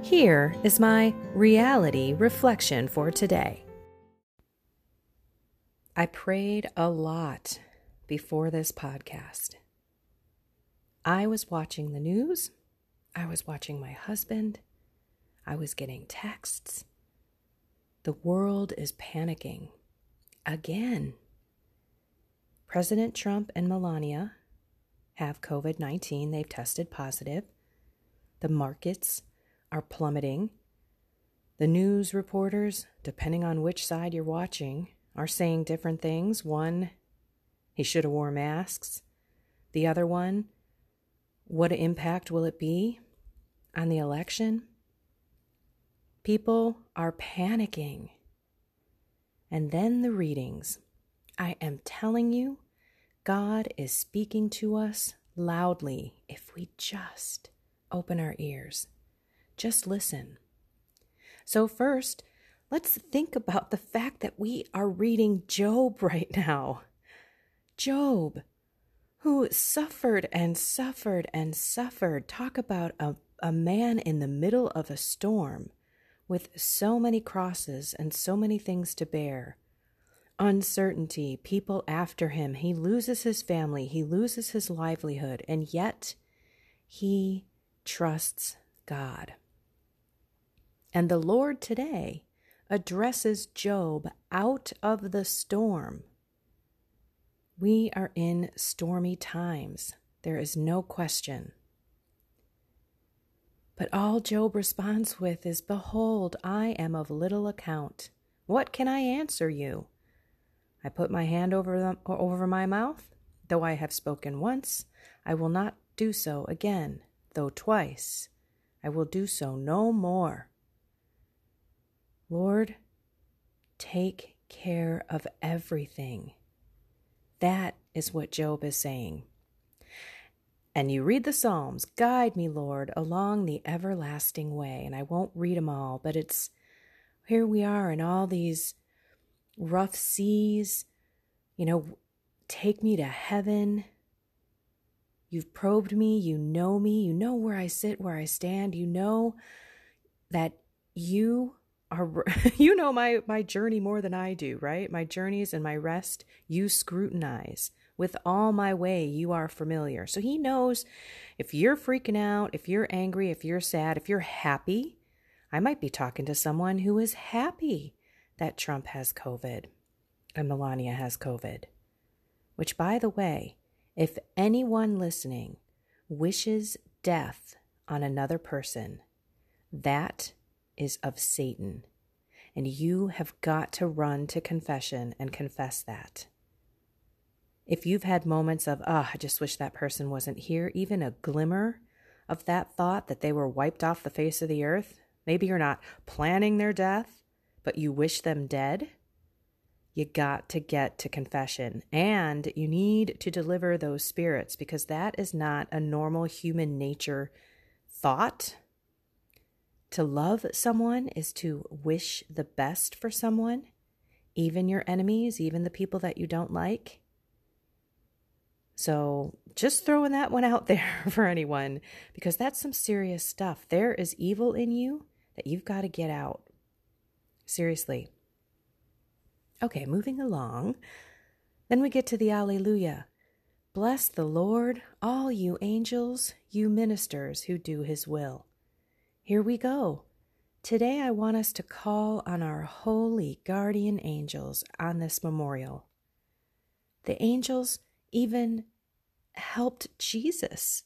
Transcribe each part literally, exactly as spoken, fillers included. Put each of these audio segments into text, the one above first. Here is my reality reflection for today. I prayed a lot before this podcast. I was watching the news. I was watching my husband. I was getting texts. The world is panicking. Again. President Trump and Melania have covid nineteen. They've tested positive. The markets are plummeting. The news reporters, depending on which side you're watching, are saying different things. One, he should have worn masks. The other one, what impact will it be on the election? People are panicking. And then the readings. I am telling you, God is speaking to us loudly if we just open our ears. Just listen. So first, let's think about the fact that we are reading Job right now. Job, who suffered and suffered and suffered. Talk about a, a man in the middle of a storm with so many crosses and so many things to bear. Uncertainty, people after him. He loses his family. He loses his livelihood. And yet, he trusts God. And the Lord today addresses Job out of the storm. We are in stormy times. There is no question. But all Job responds with is, "Behold, I am of little account. What can I answer you? I put my hand over the, over my mouth. Though I have spoken once, I will not do so again. Though twice, I will do so no more." Lord, take care of everything. That is what Job is saying. And you read the Psalms, "Guide me, Lord, along the everlasting way." And I won't read them all, but it's, here we are in all these rough seas. You know, take me to heaven. You've probed me. You know me. You know where I sit, where I stand. You know that you Are, you know my, my journey more than I do, right? My journeys and my rest, you scrutinize. With all my way, you are familiar. So he knows if you're freaking out, if you're angry, if you're sad, if you're happy. I might be talking to someone who is happy that Trump has COVID and Melania has COVID. Which, by the way, if anyone listening wishes death on another person, that is of Satan, and you have got to run to confession and confess that. If you've had moments of, ah, oh, I just wish that person wasn't here, even a glimmer of that thought that they were wiped off the face of the earth, maybe you're not planning their death, but you wish them dead, you got to get to confession, and you need to deliver those spirits, because that is not a normal human nature thought. To love someone is to wish the best for someone, even your enemies, even the people that you don't like. So just throwing that one out there for anyone, because that's some serious stuff. There is evil in you that you've got to get out. Seriously. Okay, moving along. Then we get to the Alleluia. "Bless the Lord, all you angels, you ministers who do his will." Here we go. Today I want us to call on our holy guardian angels on this memorial. The angels even helped Jesus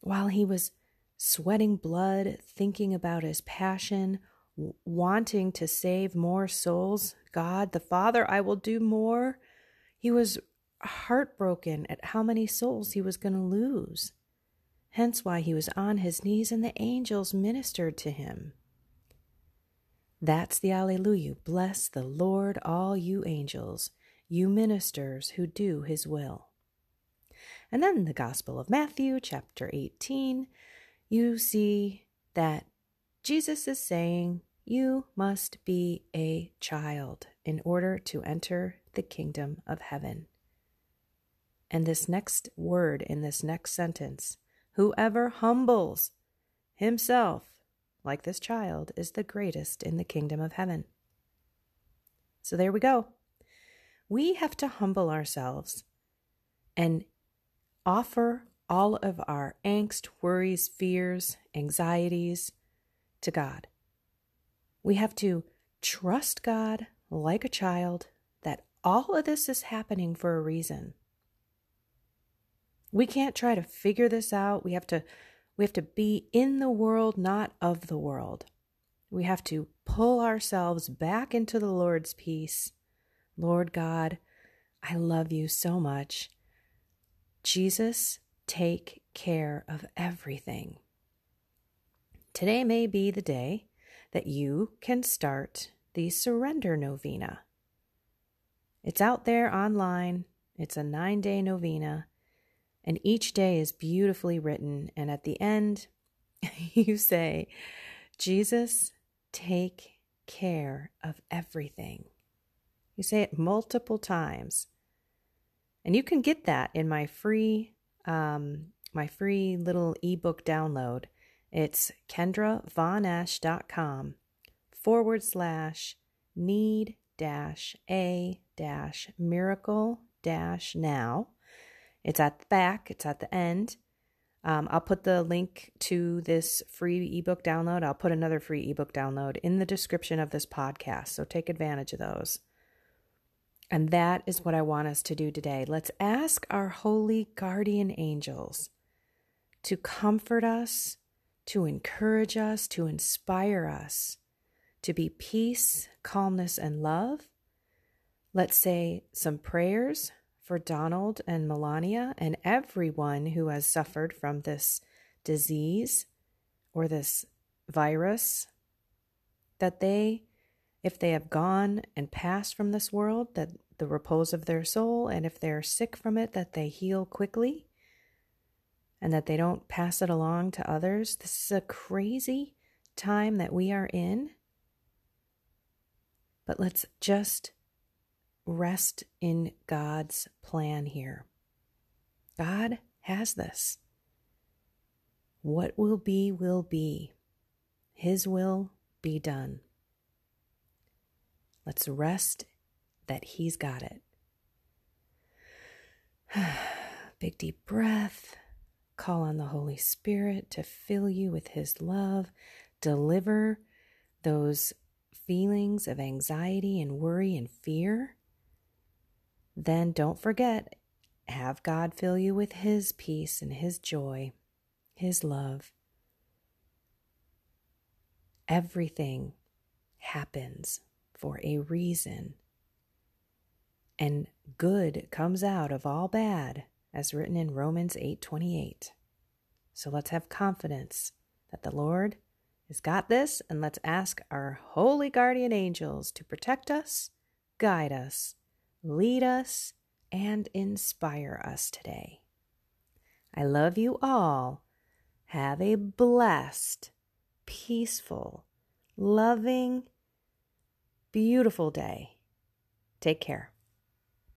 while he was sweating blood, thinking about his passion, w- wanting to save more souls. God the Father, I will do more. He was heartbroken at how many souls he was going to lose. Hence why he was on his knees and the angels ministered to him. That's the Alleluia. Bless the Lord, all you angels, you ministers who do his will. And then in the Gospel of Matthew, chapter eighteen, you see that Jesus is saying, you must be a child in order to enter the kingdom of heaven. And this next word in this next sentence, whoever humbles himself like this child is the greatest in the kingdom of heaven. So there we go. We have to humble ourselves and offer all of our angst, worries, fears, anxieties to God. We have to trust God like a child that all of this is happening for a reason. We can't try to figure this out. We have to, we have to be in the world, not of the world. We have to pull ourselves back into the Lord's peace. Lord God, I love you so much. Jesus, take care of everything. Today may be the day that you can start the Surrender Novena. It's out there online. It's a nine-day novena, and each day is beautifully written. And at the end, you say, Jesus, take care of everything. You say it multiple times. And you can get that in my free, um, my free little ebook download. It's kendravonesch.com forward slash need dash a dash miracle dash now. It's at the back. It's at the end. Um, I'll put the link to this free ebook download. I'll put another free ebook download in the description of this podcast. So take advantage of those. And that is what I want us to do today. Let's ask our holy guardian angels to comfort us, to encourage us, to inspire us, to be peace, calmness, and love. Let's say some prayers for Donald and Melania and everyone who has suffered from this disease or this virus, that they, if they have gone and passed from this world, that the repose of their soul, and if they're sick from it, that they heal quickly and that they don't pass it along to others. This is a crazy time that we are in, but let's just rest in God's plan here. God has this. What will be, will be. His will be done. Let's rest that he's got it. Big deep breath. Call on the Holy Spirit to fill you with his love. Deliver those feelings of anxiety and worry and fear. Then don't forget, have God fill you with his peace and his joy, his love. Everything happens for a reason, and good comes out of all bad, as written in Romans eight twenty-eight. So let's have confidence that the Lord has got this, and let's ask our holy guardian angels to protect us, guide us, lead us, and inspire us today. I love you all. Have a blessed, peaceful, loving, beautiful day. Take care.